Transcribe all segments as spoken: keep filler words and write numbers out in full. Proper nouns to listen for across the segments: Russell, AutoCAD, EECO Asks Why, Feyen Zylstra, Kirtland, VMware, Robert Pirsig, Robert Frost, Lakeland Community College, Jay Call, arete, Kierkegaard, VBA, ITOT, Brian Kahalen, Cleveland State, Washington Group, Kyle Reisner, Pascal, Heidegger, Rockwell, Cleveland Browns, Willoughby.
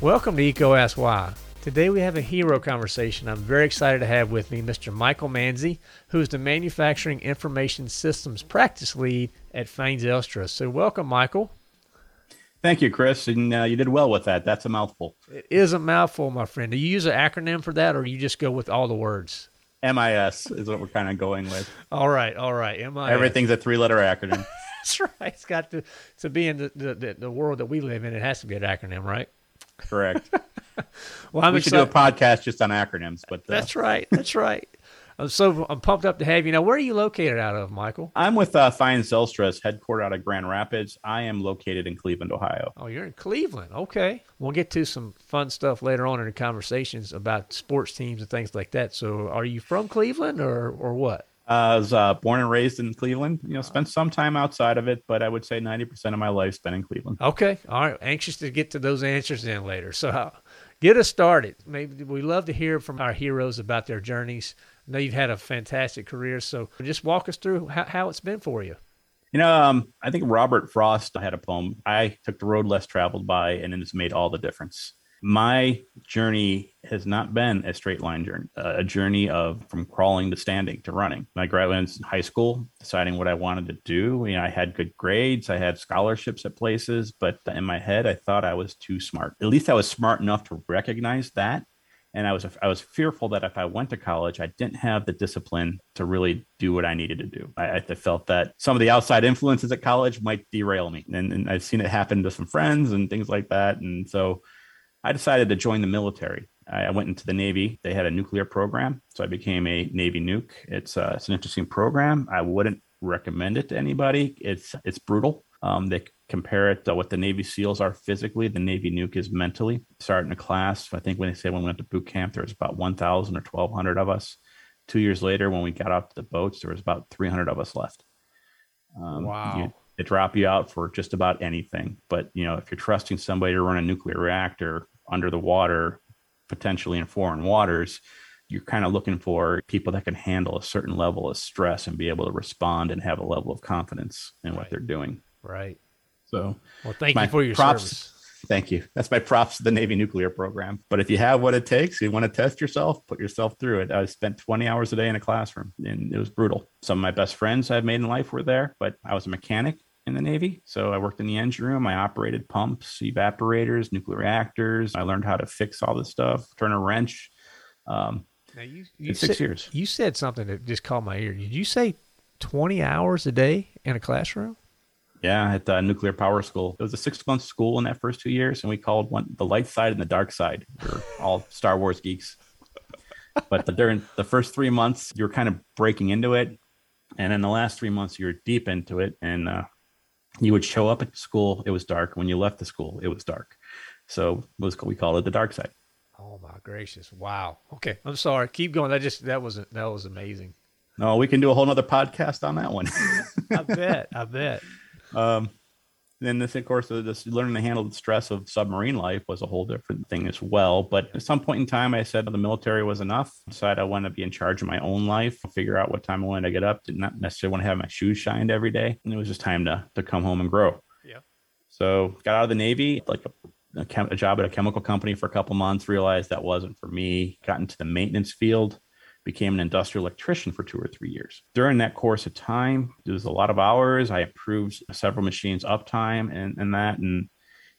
Welcome to EECO Asks Why. Today we have a hero conversation I'm very excited to have with me, Mister Michael Manzi, who is the Manufacturing Information Systems Practice Lead at Feyen Zylstra. So welcome, Michael. Thank you, Chris, and uh, you did well with that. That's a mouthful. It is a mouthful, my friend. Do you use an acronym for that, or you just go with all the words? M I S is what we're kind of going with. All right, all right, M I S. Everything's a three-letter acronym. That's right. It's got to, to be in the, the, the world that we live in, it has to be an acronym, right? Correct. Well, I'm we should excited. do a podcast just on acronyms. But uh, that's right. That's right. I'm so I'm pumped up to have you. Now, where are you located out of, Michael? I'm with uh, Feyen Zylstra's headquartered out of Grand Rapids. I am located in Cleveland, Ohio. Oh, you're in Cleveland. Okay. We'll get to some fun stuff later on in the conversations about sports teams and things like that. So are you from Cleveland or, or what? Uh, I was uh, born and raised in Cleveland, you know, spent some time outside of it, but I would say ninety percent of my life spent in Cleveland. Okay. All right. Anxious to get to those answers then later. So get us started. Maybe we love to hear from our heroes about their journeys. I know you've had a fantastic career. So just walk us through how, how it's been for you. You know, um, I think Robert Frost had a poem. I took the road less traveled by, and it's made all the difference. My journey has not been a straight line journey, uh, a journey of from crawling to standing to running. I graduated in high school, deciding what I wanted to do. You know, I had good grades. I had scholarships at places, but in my head, I thought I was too smart. At least I was smart enough to recognize that. And I was, I was fearful that if I went to college, I didn't have the discipline to really do what I needed to do. I, I felt that some of the outside influences at college might derail me. And, and I've seen it happen to some friends and things like that. And so I decided to join the military. I went into the Navy. They had a nuclear program, so I became a Navy nuke. It's uh, it's an interesting program. I wouldn't recommend it to anybody. It's it's brutal. Um, they compare it to what the Navy SEALs are physically. The Navy nuke is mentally. Starting a class, I think when they say when we went to boot camp, there was about one thousand or twelve hundred of us. Two years later, when we got off the boats, there was about three hundred of us left. Um, wow. You, they drop you out for just about anything. But you know, if you're trusting somebody to run a nuclear reactor under the water, potentially in foreign waters, you're kind of looking for people that can handle a certain level of stress and be able to respond and have a level of confidence in right. what they're doing. Right. So, well, thank you for your props, service. Thank you. That's my props to the Navy nuclear program. But if you have what it takes, you want to test yourself, put yourself through it. I spent twenty hours a day in a classroom, and it was brutal. Some of my best friends I've made in life were there, but I was a mechanic in the Navy. So I worked in the engine room. I operated pumps, evaporators, nuclear reactors. I learned how to fix all this stuff, turn a wrench. Um, now you, you said, six years. You said something that just caught my ear. Did you say twenty hours a day in a classroom? Yeah, at the nuclear power school. It was a six-month school in that first two years, and we called one the light side and the dark side. We're all Star Wars geeks. But the, during the first three months, you're kind of breaking into it. And in the last three months, you're deep into it. And, uh, you would show up at school, it was dark. When you left the school, it was dark. So it was, we called it the dark side. Oh my gracious. Wow. Okay. I'm sorry. Keep going. That just, that was, that was amazing. No, we can do a whole nother podcast on that one. I bet. I bet. Um, then this, of course, this learning to handle the stress of submarine life was a whole different thing as well. But at some point in time, I said the military was enough. I decided I wanted to be in charge of my own life, figure out what time I wanted to get up. Did not necessarily want to have my shoes shined every day. And it was just time to to come home and grow. Yeah. So got out of the Navy, like a, a, chem, a job at a chemical company for a couple months, realized that wasn't for me. Got into the maintenance field, became an industrial electrician for two or three years. During that course of time, there was a lot of hours. I improved several machines' uptime and, and that, and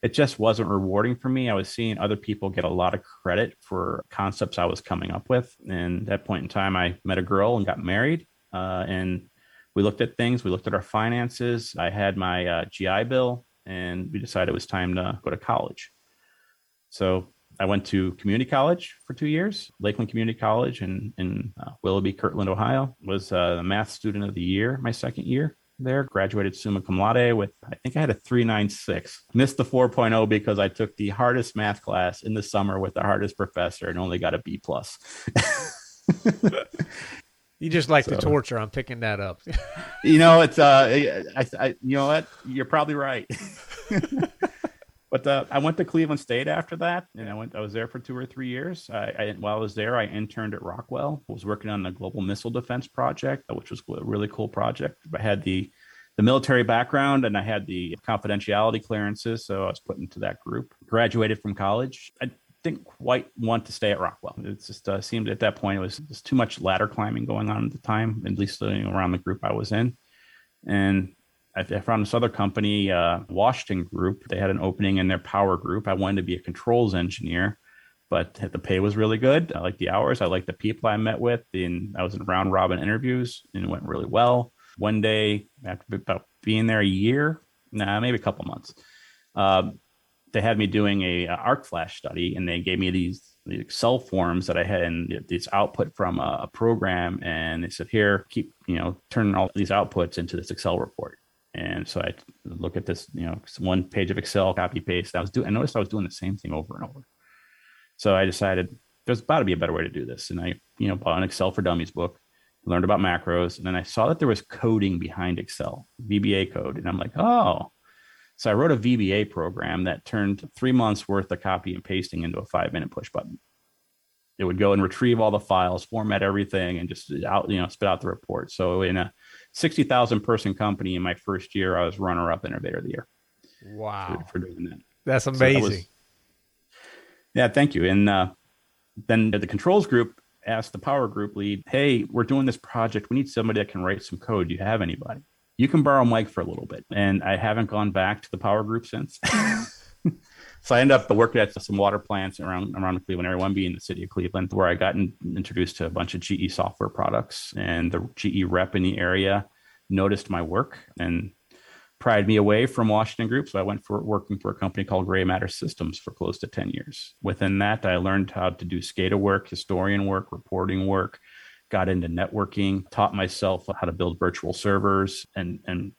it just wasn't rewarding for me. I was seeing other people get a lot of credit for concepts I was coming up with. And at that point in time, I met a girl and got married. Uh, and we looked at things. We looked at our finances. I had my uh, G I Bill, and we decided it was time to go to college. So I went to community college for two years, Lakeland Community College in, in uh, Willoughby, Kirtland, Ohio. Was a uh, math student of the year, my second year there. Graduated summa cum laude with, I think I had a three point nine six. Missed the four point oh because I took the hardest math class in the summer with the hardest professor and only got a B plus. You just like so, the torture. I'm picking that up. You know, it's, uh, I, I, you know what? You're probably right. But uh, I went to Cleveland State after that, and I went. I was there for two or three years. I, I, while I was there, I interned at Rockwell. I was working on the Global Missile Defense Project, which was a really cool project. I had the the military background and I had the confidentiality clearances. So I was put into that group, graduated from college. I didn't quite want to stay at Rockwell. It just uh, seemed at that point, it was just too much ladder climbing going on at the time, at least you know, around the group I was in. And I, I found this other company, uh, Washington Group. They had an opening in their power group. I wanted to be a controls engineer, but the pay was really good. I liked the hours. I liked the people I met with. And I was in round robin interviews and it went really well. One day, after about being there a year, nah, maybe a couple months, uh, they had me doing a, a arc flash study, and they gave me these, these Excel forms that I had and this output from a, a program. And they said, here, keep, you know, turn all these outputs into this Excel report. And so I look at this, you know, one page of Excel, copy paste. I was doing, I noticed I was doing the same thing over and over. So I decided there's got to be a better way to do this. And I, you know, bought an Excel for Dummies book, learned about macros. And then I saw that there was coding behind Excel, V B A code. And I'm like, oh, so I wrote a V B A program that turned three months worth of copy and pasting into a five minute push button. It would go and retrieve all the files, format everything, and just out, you know, spit out the report. So in a sixty thousand person company in my first year, I was runner up innovator of the year. Wow. For, for doing that. That's amazing. So that was, yeah. Thank you. And uh, then the controls group asked the power group lead, hey, we're doing this project. We need somebody that can write some code. Do you have anybody? You can borrow Mike for a little bit. And I haven't gone back to the power group since. So I ended up working at some water plants around around the Cleveland area, one being in the city of Cleveland, where I got in, introduced to a bunch of G E software products. And the G E rep in the area noticed my work and pried me away from Washington Group. So I went for working for a company called Gray Matter Systems for close to ten years. Within that, I learned how to do SCADA work, historian work, reporting work, got into networking, taught myself how to build virtual servers, and, and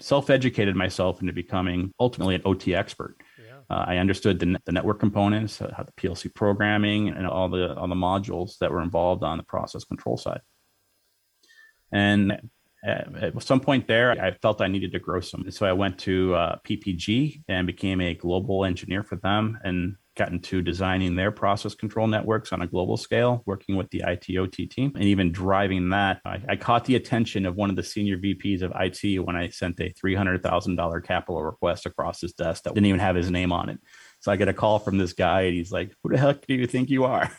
self-educated myself into becoming ultimately an O T expert. Yeah. Uh, I understood the, the network components, uh, how the P L C programming, and all the, all the modules that were involved on the process control side. And at some point there, I felt I needed to grow some. So I went to uh, P P G and became a global engineer for them and got into designing their process control networks on a global scale, working with the I T O T team and even driving that. I, I caught the attention of one of the senior V Ps of I T when I sent a three hundred thousand dollars capital request across his desk that didn't even have his name on it. So I get a call from this guy and he's like, who the heck do you think you are?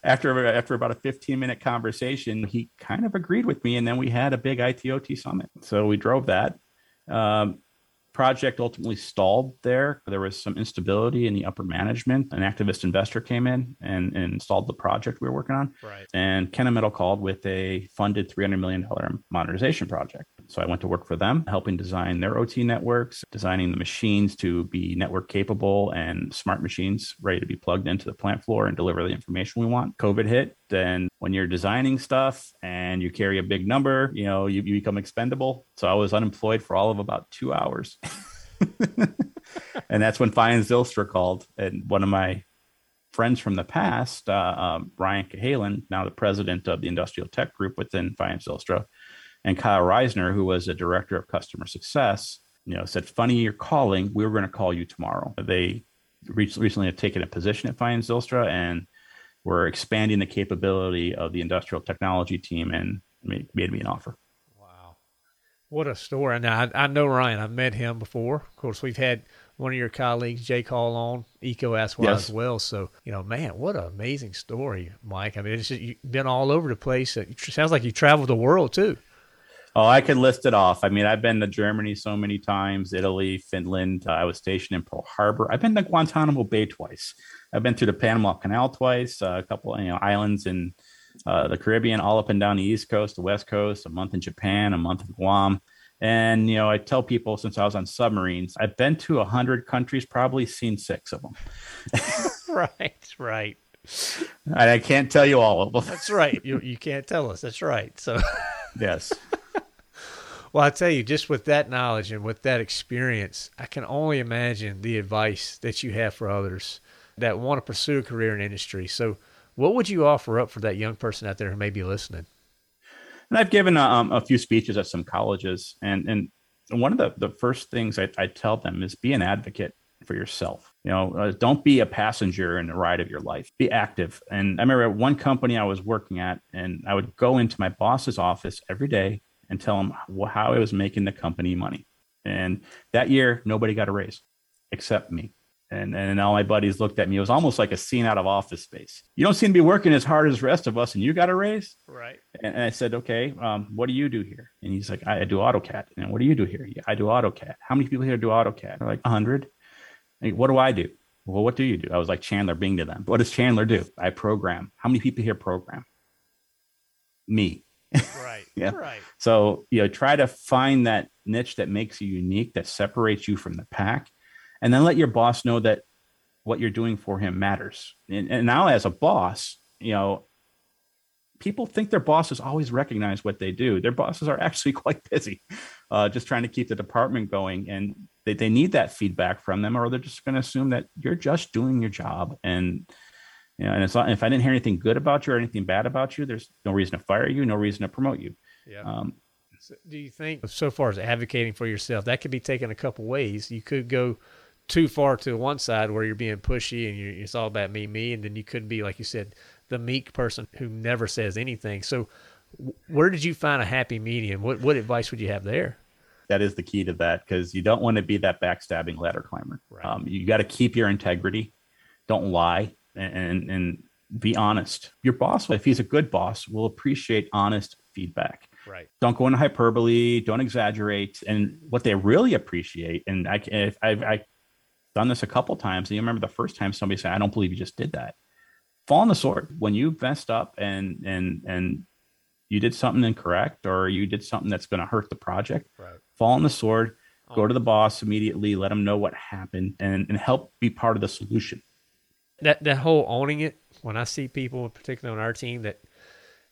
After after about a fifteen minute conversation, he kind of agreed with me. And then we had a big I T O T summit. So we drove that. Um, project ultimately stalled there. There was some instability in the upper management. An activist investor came in and, and installed the project we were working on. Right. And Kennametal called with a funded three hundred million dollars modernization project. So I went to work for them, helping design their O T networks, designing the machines to be network capable and smart machines ready to be plugged into the plant floor and deliver the information we want. COVID hit. Then when you're designing stuff and you carry a big number, you know, you, you become expendable. So I was unemployed for all of about two hours. And that's when Feyen Zylstra called. And one of my friends from the past, uh, uh, Brian Kahalen, now the president of the industrial tech group within Feyen Zylstra, and Kyle Reisner, who was a director of customer success, you know, said, funny, you're calling. We were going to call you tomorrow. They recently have taken a position at Feyen Zylstra and we're expanding the capability of the industrial technology team and made, made me an offer. Wow. What a story. Now, I, I know Ryan. I've met him before. Of course, we've had one of your colleagues, Jay Call, on EECO Asks Why as well. So, you know, man, what an amazing story, Mike. I mean, it's just, you've been all over the place. It sounds like you traveled the world, too. Oh, I could list it off. I mean, I've been to Germany so many times, Italy, Finland. Uh, I was stationed in Pearl Harbor. I've been to Guantanamo Bay twice. I've been through the Panama Canal twice, uh, a couple you know, islands in uh, the Caribbean, all up and down the East Coast, the West Coast, a month in Japan, a month in Guam. And, you know, I tell people since I was on submarines, I've been to one hundred countries, probably seen six of them. Right, right. And I can't tell you all of them. That's right. You, you can't tell us. That's right. So, yes. Well, I tell you, just with that knowledge and with that experience, I can only imagine the advice that you have for others that want to pursue a career in industry. So what would you offer up for that young person out there who may be listening? And I've given um, a few speeches at some colleges. And, and one of the, the first things I, I tell them is be an advocate for yourself. You know, uh, don't be a passenger in the ride of your life. Be active. And I remember at one company I was working at, and I would go into my boss's office every day and tell them how I was making the company money. And that year, nobody got a raise except me. And and all my buddies looked at me. It was almost like a scene out of Office Space. You don't seem to be working as hard as the rest of us, and you got a raise? Right. And, and I said, okay, um, what do you do here? And he's like, I, I do AutoCAD. And what do you do here? Yeah, I do AutoCAD. How many people here do AutoCAD? They're like, one hundred. Like, what do I do? Well, what do you do? I was like Chandler Bing to them. What does Chandler do? I program. How many people here program? Me. Right. Yeah. Right. So, you know, try to find that niche that makes you unique, that separates you from the pack. And then let your boss know that what you're doing for him matters. And, and now as a boss, you know, people think their bosses always recognize what they do. Their bosses are actually quite busy, uh, just trying to keep the department going. And they, they need that feedback from them, or they're just going to assume that you're just doing your job. And, you know, and it's not, if I didn't hear anything good about you or anything bad about you, there's no reason to fire you, no reason to promote you. Yeah. Um, so do you think, so far as advocating for yourself, that could be taken a couple ways? You could go too far to one side where you're being pushy and you're, it's all about me, me. And then you could be, like you said, the meek person who never says anything. So w- where did you find a happy medium? What what advice would you have there? That is the key to that, because you don't want to be that backstabbing ladder climber. Right. Um, you got to keep your integrity. Don't lie and, and be honest. Your boss, if he's a good boss, will appreciate honest feedback. Right. Don't go into hyperbole. Don't exaggerate. And what they really appreciate, and I if I, I done this a couple times, and you remember the first time somebody said, I don't believe you just did that. Fall on the sword. When you messed up and and and you did something incorrect, or you did something that's going to hurt the project, right. Fall on the sword, oh. Go to the boss immediately, let them know what happened, and, and help be part of the solution. That that whole owning it, when I see people, particularly on our team, that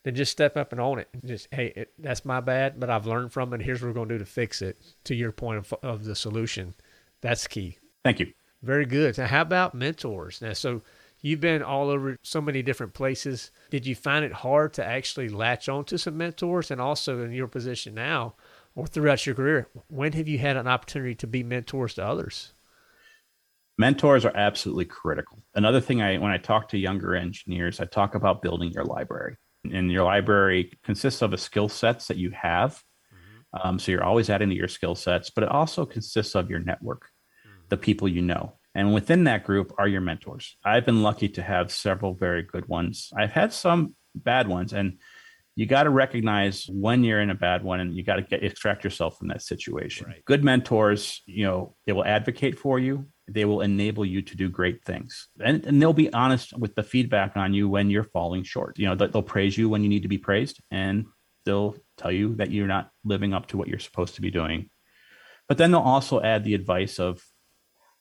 then just step up and own it. Just, hey, it, that's my bad, but I've learned from it. Here's what we're going to do to fix it, to your point of, of the solution. That's key. Thank you. Very good. Now, how about mentors? Now, so you've been all over so many different places. Did you find it hard to actually latch on to some mentors? And also in your position now or throughout your career, when have you had an opportunity to be mentors to others? Mentors are absolutely critical. Another thing, I when I talk to younger engineers, I talk about building your library. And your library consists of a skill sets that you have. Mm-hmm. Um, so you're always adding to your skill sets, but it also consists of your network. The people you know. And within that group are your mentors. I've been lucky to have several very good ones. I've had some bad ones, and you got to recognize when you're in a bad one, and you got to get, extract yourself from that situation. Right. Good mentors, you know, they will advocate for you. They will enable you to do great things. And, and they'll be honest with the feedback on you when you're falling short. You know, they'll praise you when you need to be praised, and they'll tell you that you're not living up to what you're supposed to be doing. But then they'll also add the advice of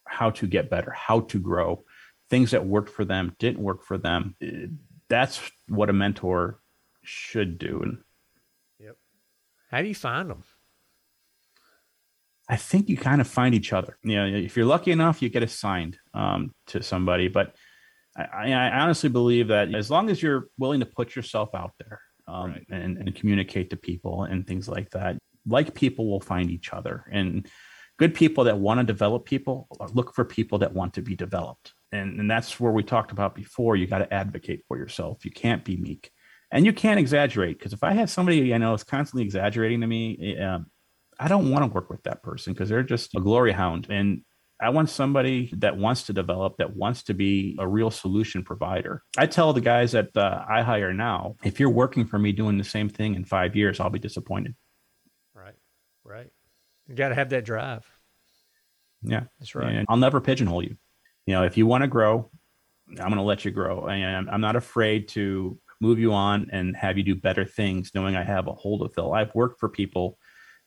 how to get better, how to grow, things that worked for them, didn't work for them. That's what a mentor should do. Yep. How do you find them? I think you kind of find each other. You know, if you're lucky enough, you get assigned um, to somebody. But I, I honestly believe that as long as you're willing to put yourself out there um, right. and, and communicate to people and things like that, like people will find each other. And good people that want to develop people look for people that want to be developed. And, and that's where we talked about before. You got to advocate for yourself. You can't be meek, and you can't exaggerate. Because if I have somebody I know is constantly exaggerating to me, um, I don't want to work with that person because they're just a glory hound. And I want somebody that wants to develop, that wants to be a real solution provider. I tell the guys that uh, I hire now, if you're working for me doing the same thing in five years, I'll be disappointed. Right, right. You got to have that drive. Yeah, that's right. And I'll never pigeonhole you. You know, if you want to grow, I'm going to let you grow. And I'm not afraid to move you on and have you do better things, knowing I have a hold of Phil. I've worked for people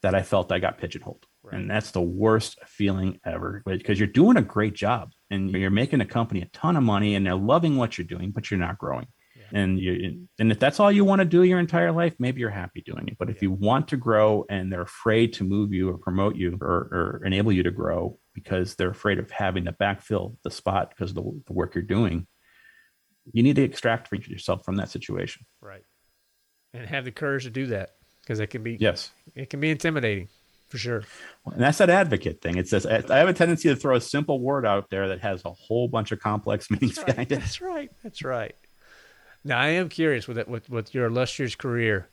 that I felt I got pigeonholed. Right. And that's the worst feeling ever, because you're doing a great job and you're making the company a ton of money and they're loving what you're doing, but you're not growing. Yeah. And you, and if that's all you want to do your entire life, maybe you're happy doing it. But if yeah. you want to grow and they're afraid to move you or promote you or, or enable you to grow because they're afraid of having to backfill the spot because of the, the work you're doing, you need to extract yourself from that situation. Right. And have the courage to do that, because it can be, yes, it can be intimidating for sure. And that's that advocate thing. It says, I have a tendency to throw a simple word out there that has a whole bunch of complex meanings that's right. behind it. That's right. That's right. Now, I am curious with, it, with with your illustrious career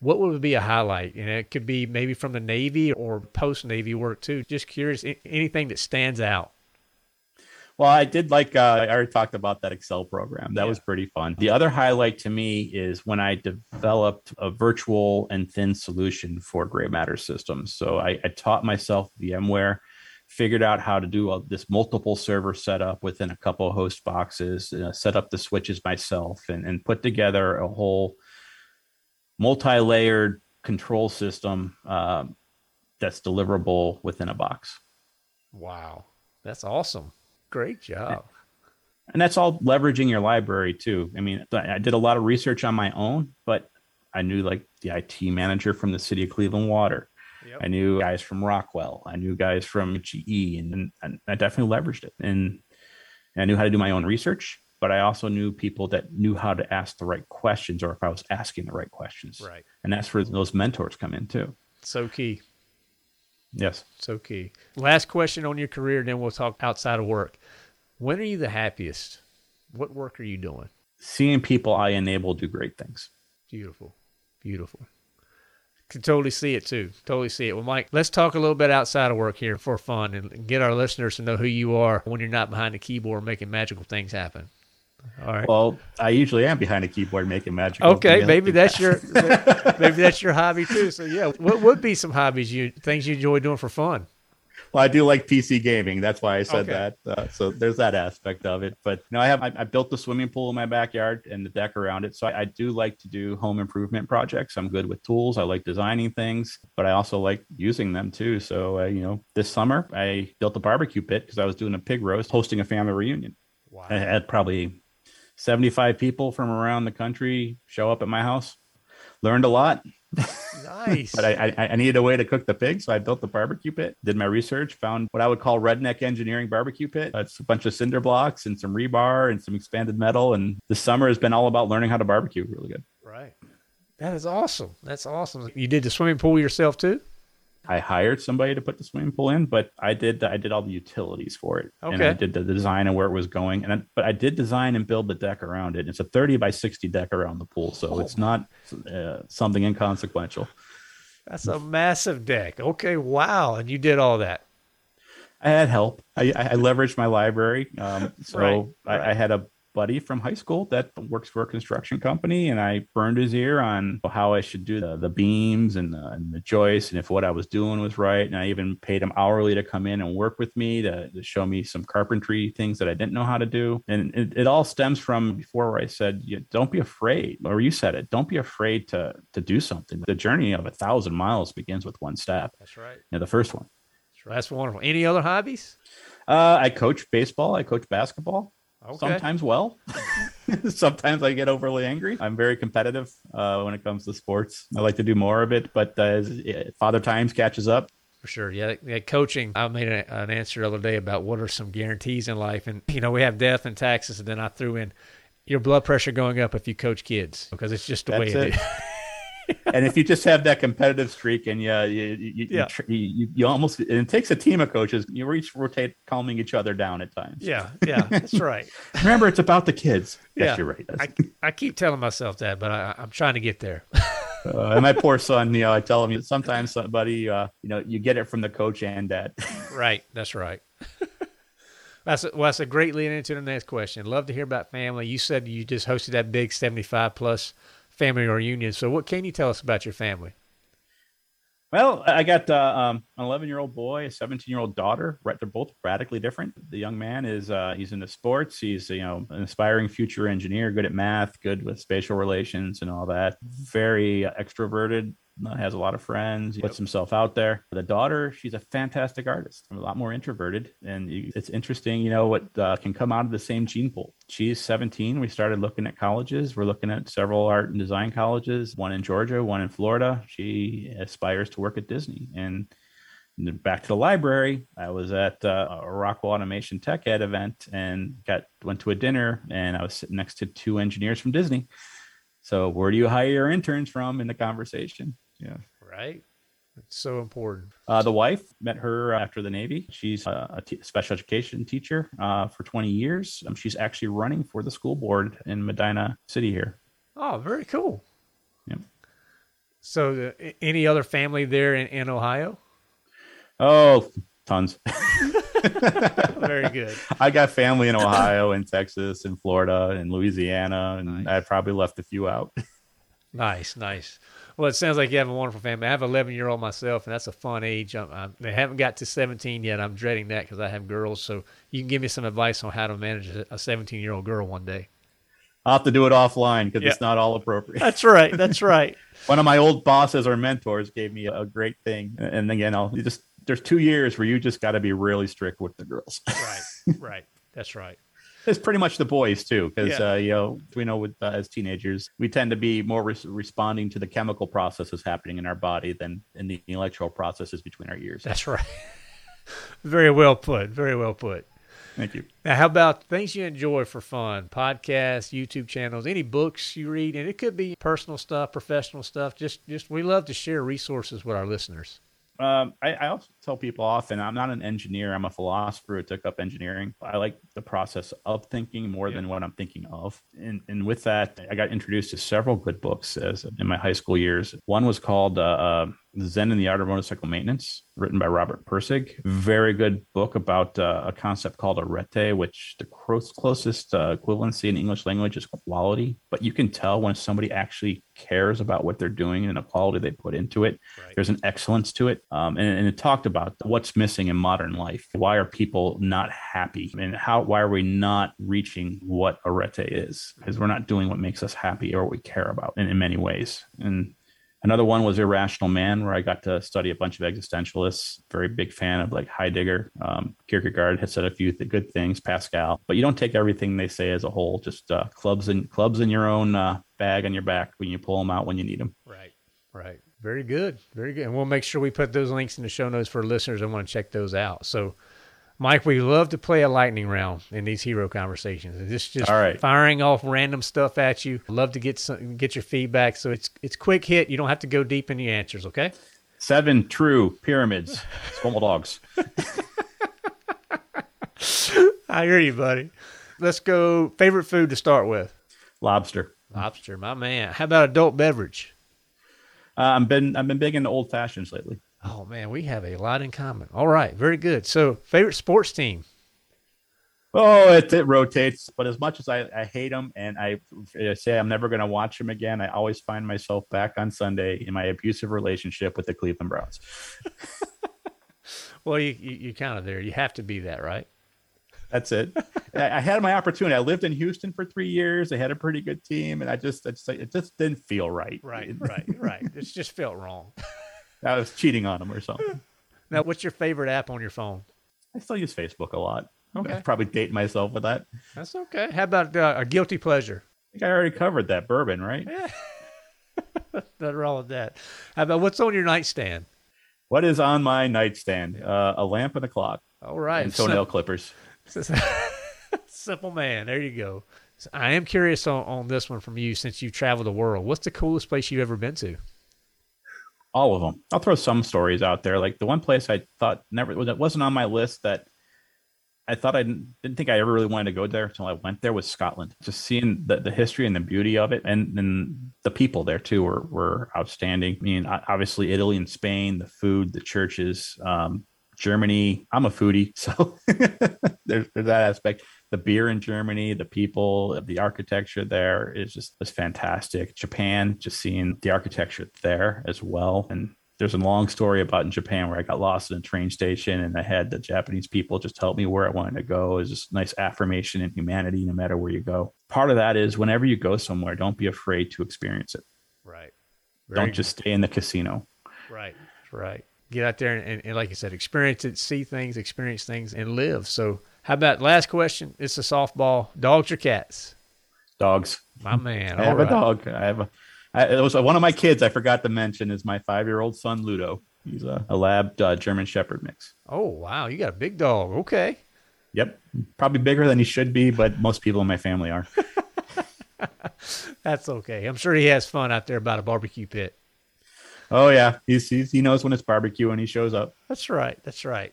what would be a highlight? And it could be maybe from the Navy or post-Navy work too. Just curious, anything that stands out. Well, I did like, uh, I already talked about that Excel program. That yeah. was pretty fun. The other highlight to me is when I developed a virtual and thin solution for Gray Matter Systems. So I, I taught myself VMware, figured out how to do a, this multiple server setup within a couple of host boxes, uh, set up the switches myself, and, and put together a whole multi-layered control system uh, that's deliverable within a box. Wow, that's awesome. Great job. And that's all leveraging your library too. I mean, I did a lot of research on my own, but I knew like the I T manager from the city of Cleveland Water. Yep. I knew guys from Rockwell. I knew guys from G E, and, and I definitely leveraged it. And, and I knew how to do my own research, but I also knew people that knew how to ask the right questions, or if I was asking the right questions. Right. And that's where those mentors come in too. So key. Yes. So key. Last question on your career, then we'll talk outside of work. When are you the happiest? What work are you doing? Seeing people I enable do great things. Beautiful. Beautiful. Can totally see it too. Totally see it. Well, Mike, let's talk a little bit outside of work here for fun and get our listeners to know who you are when you're not behind the keyboard making magical things happen. All right. Well, I usually am behind a keyboard making magic. Okay, maybe that's your maybe that's your hobby too. So yeah, what would be some hobbies you things you enjoy doing for fun? Well, I do like P C gaming. That's why I said okay. that. Uh, so there's that aspect of it. But no, I have I, I built the swimming pool in my backyard and the deck around it. So I, I do like to do home improvement projects. I'm good with tools. I like designing things, but I also like using them too. So uh, you know, this summer I built a barbecue pit because I was doing a pig roast, hosting a family reunion. Wow. I had probably seventy-five people from around the country show up at my house. Learned a lot. Nice. But I, I, I needed a way to cook the pig, so I built the barbecue pit, did my research, found what I would call redneck engineering barbecue pit. It's a bunch of cinder blocks and some rebar and some expanded metal. And the summer has been all about learning how to barbecue really good. Right. That is awesome. That's awesome. You did the swimming pool yourself too? I hired somebody to put the swimming pool in, but I did the, I did all the utilities for it. Okay. And I did the design and where it was going. And I, but I did design and build the deck around it. And it's a thirty by sixty deck around the pool. So oh. it's not uh, something inconsequential. That's a massive deck. Okay. Wow. And you did all that. I had help. I, I leveraged my library. Um, so right. I, right. I had a buddy from high school that works for a construction company, and I burned his ear on how I should do the, the beams and the, and the joists and if what I was doing was right. And I even paid him hourly to come in and work with me to, to show me some carpentry things that I didn't know how to do. And it, it all stems from before where I said, you know, don't be afraid, or you said it, don't be afraid to to do something. The journey of a thousand miles begins with one step. That's right. Yeah, you know, the first one. That's, right. That's wonderful. Any other hobbies? Uh, I coach baseball. I coach basketball. Okay. Sometimes well, sometimes I get overly angry. I'm very competitive uh, when it comes to sports. I like to do more of it, but uh, Father Times catches up. For sure. Yeah. yeah coaching. I made a, an answer the other day about what are some guarantees in life. And, you know, we have death and taxes. And then I threw in your blood pressure going up if you coach kids, because it's just the That's way it, it is. And if you just have that competitive streak, and you, you, you, yeah. you, you, you almost, and it takes a team of coaches, you each rotate calming each other down at times. Yeah. Yeah. That's right. Remember, it's about the kids. Yeah. Yes, you're right. I, I keep telling myself that, but I, I'm trying to get there. uh, and my poor son, you know, I tell him sometimes somebody, uh, you know, you get it from the coach and dad. Right. That's right. That's a, well, that's a great lead into the next question. Love to hear about family. You said you just hosted that big seventy-five plus family reunion. So what can you tell us about your family? Well, I got uh, um, an eleven-year-old boy, a seventeen-year-old daughter. Right, they're both radically different. The young man is uh, he's into sports. He's you know an aspiring future engineer, good at math, good with spatial relations and all that. Very extroverted. Has a lot of friends. He puts himself out there. The daughter, she's a fantastic artist. I'm a lot more introverted, and it's interesting, you know, what uh, can come out of the same gene pool. She's seventeen. We started looking at colleges. We're looking at several art and design colleges, one in Georgia, one in Florida. She aspires to work at Disney. And back to the library, I was at uh, a Rockwell Automation Tech Ed event and got went to a dinner, and I was sitting next to two engineers from Disney. So where do you hire your interns from in the conversation? Yeah. Right. It's so important. Uh, the wife, met her after the Navy. She's a, a t- special education teacher uh, for twenty years. Um, she's actually running for the school board in Medina City here. Oh, very cool. Yep. So the, any other family there in, in Ohio? Oh, tons. Very good. I got family in Ohio and Texas and Florida and Louisiana, and nice. I probably left a few out. Nice, nice. Well, it sounds like you have a wonderful family. I have an eleven-year-old myself, and that's a fun age. I'm, I'm, they haven't got to seventeen yet. I'm dreading that because I have girls. So you can give me some advice on how to manage a seventeen-year-old girl one day. I'll have to do it offline because yeah. it's not all appropriate. That's right. That's right. One of my old bosses or mentors gave me a great thing. And again, I'll just there's two years where you just got to be really strict with the girls. Right. Right. That's right. It's pretty much the boys, too, because, yeah. uh, you know, we know with, uh, as teenagers, we tend to be more res- responding to the chemical processes happening in our body than in the intellectual processes between our ears. That's right. Very well put. Very well put. Thank you. Now, how about things you enjoy for fun? Podcasts, YouTube channels, any books you read? And it could be personal stuff, professional stuff. Just, just we love to share resources with our listeners. Um, I, I also tell people often, I'm not an engineer. I'm a philosopher who took up engineering. I like the process of thinking more yeah. than what I'm thinking of. And and with that, I got introduced to several good books as in my high school years. One was called uh, uh, Zen and the Art of Motorcycle Maintenance, written by Robert Pirsig. Very good book about uh, a concept called arete, which the close, closest uh, equivalency in English language is quality. But you can tell when somebody actually cares about what they're doing and the quality they put into it. Right. There's an excellence to it. Um, and, and it talked about what's missing in modern life. Why are people not happy? And how? Why are we not reaching what arete is? Because we're not doing what makes us happy or what we care about in, in many ways. And another one was Irrational Man, where I got to study a bunch of existentialists. Very big fan of like Heidegger. Um, Kierkegaard has said a few th- good things, Pascal. But you don't take everything they say as a whole, just uh, clubs in clubs in your own uh, bag on your back when you pull them out when you need them. Right, right. Very good. Very good. And we'll make sure we put those links in the show notes for listeners that want to check those out. So, Mike, we love to play a lightning round in these hero conversations. It's just all right. Firing off random stuff at you. Love to get some, get your feedback. So it's it's quick hit. You don't have to go deep in the answers, okay? Seven true pyramids. Small dogs. I hear you, buddy. Let's go. Favorite food to start with? Lobster. Lobster, my man. How about adult beverage? Uh, I've been I've been big into old fashions lately. Oh, man, we have a lot in common. All right, very good. So, favorite sports team? Oh, it, it rotates. But as much as I, I hate them and I, I say I'm never going to watch them again, I always find myself back on Sunday in my abusive relationship with the Cleveland Browns. Well, you, you, you kind of there. You have to be that, right? That's it. I, I had my opportunity. I lived in Houston for three years. They had a pretty good team, and I just, I just it just didn't feel right. Right, right, right. It just felt wrong. I was cheating on them or something. Now, what's your favorite app on your phone? I still use Facebook a lot. Okay. I probably date myself with that. That's okay. How about uh, a guilty pleasure? I think I already covered that. Bourbon, right? Yeah. Nothing wrong with that. How about what's on your nightstand? What is on my nightstand? Uh, a lamp and a clock. All right. And toenail Sim- clippers. Simple man. There you go. So I am curious on, on this one from you since you've traveled the world. What's the coolest place you've ever been to? All of them. I'll throw some stories out there. Like the one place I thought never that wasn't on my list that I thought I didn't, didn't think I ever really wanted to go there until I went there was Scotland. Just seeing the, the history and the beauty of it, and then the people there too were were outstanding. I mean, obviously Italy and Spain, the food, the churches, um, Germany. I'm a foodie, so there's, there's that aspect. The beer in Germany, the people, the architecture there is just is fantastic. Japan, just seeing the architecture there as well. And there's a long story about in Japan where I got lost in a train station and I had the Japanese people just help me where I wanted to go. It was just nice affirmation in humanity, no matter where you go. Part of that is whenever you go somewhere, don't be afraid to experience it. Right. Very don't just stay in the casino. Right. Right. Get out there and, and, and like you said, experience it, see things, experience things, and live. So how about last question? It's a softball. Dogs or cats? Dogs. My man. I have right. a dog. I have a. I, it was one of my kids. I forgot to mention is my five-year-old son Ludo. He's a, a lab uh, German Shepherd mix. Oh wow, you got a big dog. Okay. Yep, probably bigger than he should be, but most people in my family are. That's okay. I'm sure he has fun out there about a barbecue pit. Oh yeah, he's, he's he knows when it's barbecue and he shows up. That's right. That's right.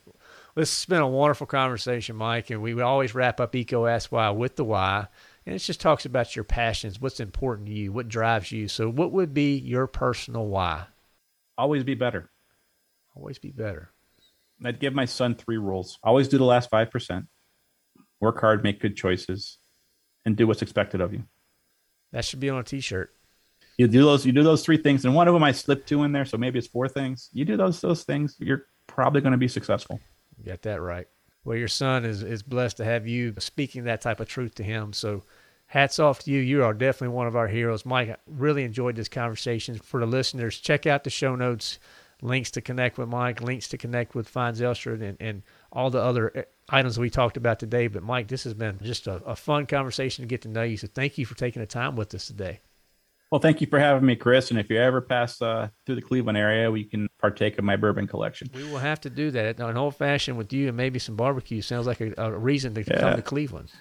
This has been a wonderful conversation, Mike, and we always wrap up EECO Asks Why with the why. And it just talks about your passions, what's important to you, what drives you. So what would be your personal why? Always be better. Always be better. I'd give my son three rules. Always do the last five percent. Work hard, make good choices, and do what's expected of you. That should be on a t-shirt. You do those, you do those three things, and one of them I slipped two in there, so maybe it's four things. You do those those things, you're probably going to be successful. You got that right. Well, your son is, is blessed to have you speaking that type of truth to him. So hats off to you. You are definitely one of our heroes. Mike, I really enjoyed this conversation. For the listeners, check out the show notes, links to connect with Mike, links to connect with Feyen Zylstra, and, and all the other items we talked about today. But Mike, this has been just a, a fun conversation to get to know you. So thank you for taking the time with us today. Well, thank you for having me, Chris. And if you ever pass uh, through the Cleveland area, we can partake of my bourbon collection. We will have to do that. An old-fashioned with you and maybe some barbecue sounds like a, a reason to yeah. come to Cleveland.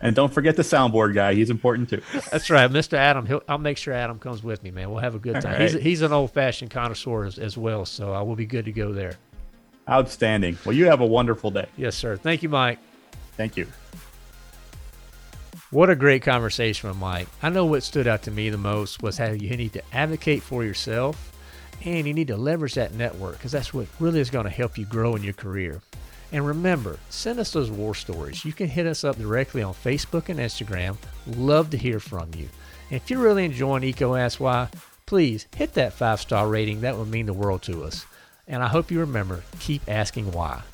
And don't forget the soundboard guy. He's important, too. That's right. Mister Adam, he'll, I'll make sure Adam comes with me, man. We'll have a good time. Right. He's, he's an old-fashioned connoisseur as, as well, so uh, we'll be good to go there. Outstanding. Well, you have a wonderful day. Yes, sir. Thank you, Mike. Thank you. What a great conversation with Mike. I know what stood out to me the most was how you need to advocate for yourself and you need to leverage that network because that's what really is going to help you grow in your career. And remember, send us those war stories. You can hit us up directly on Facebook and Instagram. Love to hear from you. And if you're really enjoying EECO Asks Why, please hit that five-star rating. That would mean the world to us. And I hope you remember, keep asking why.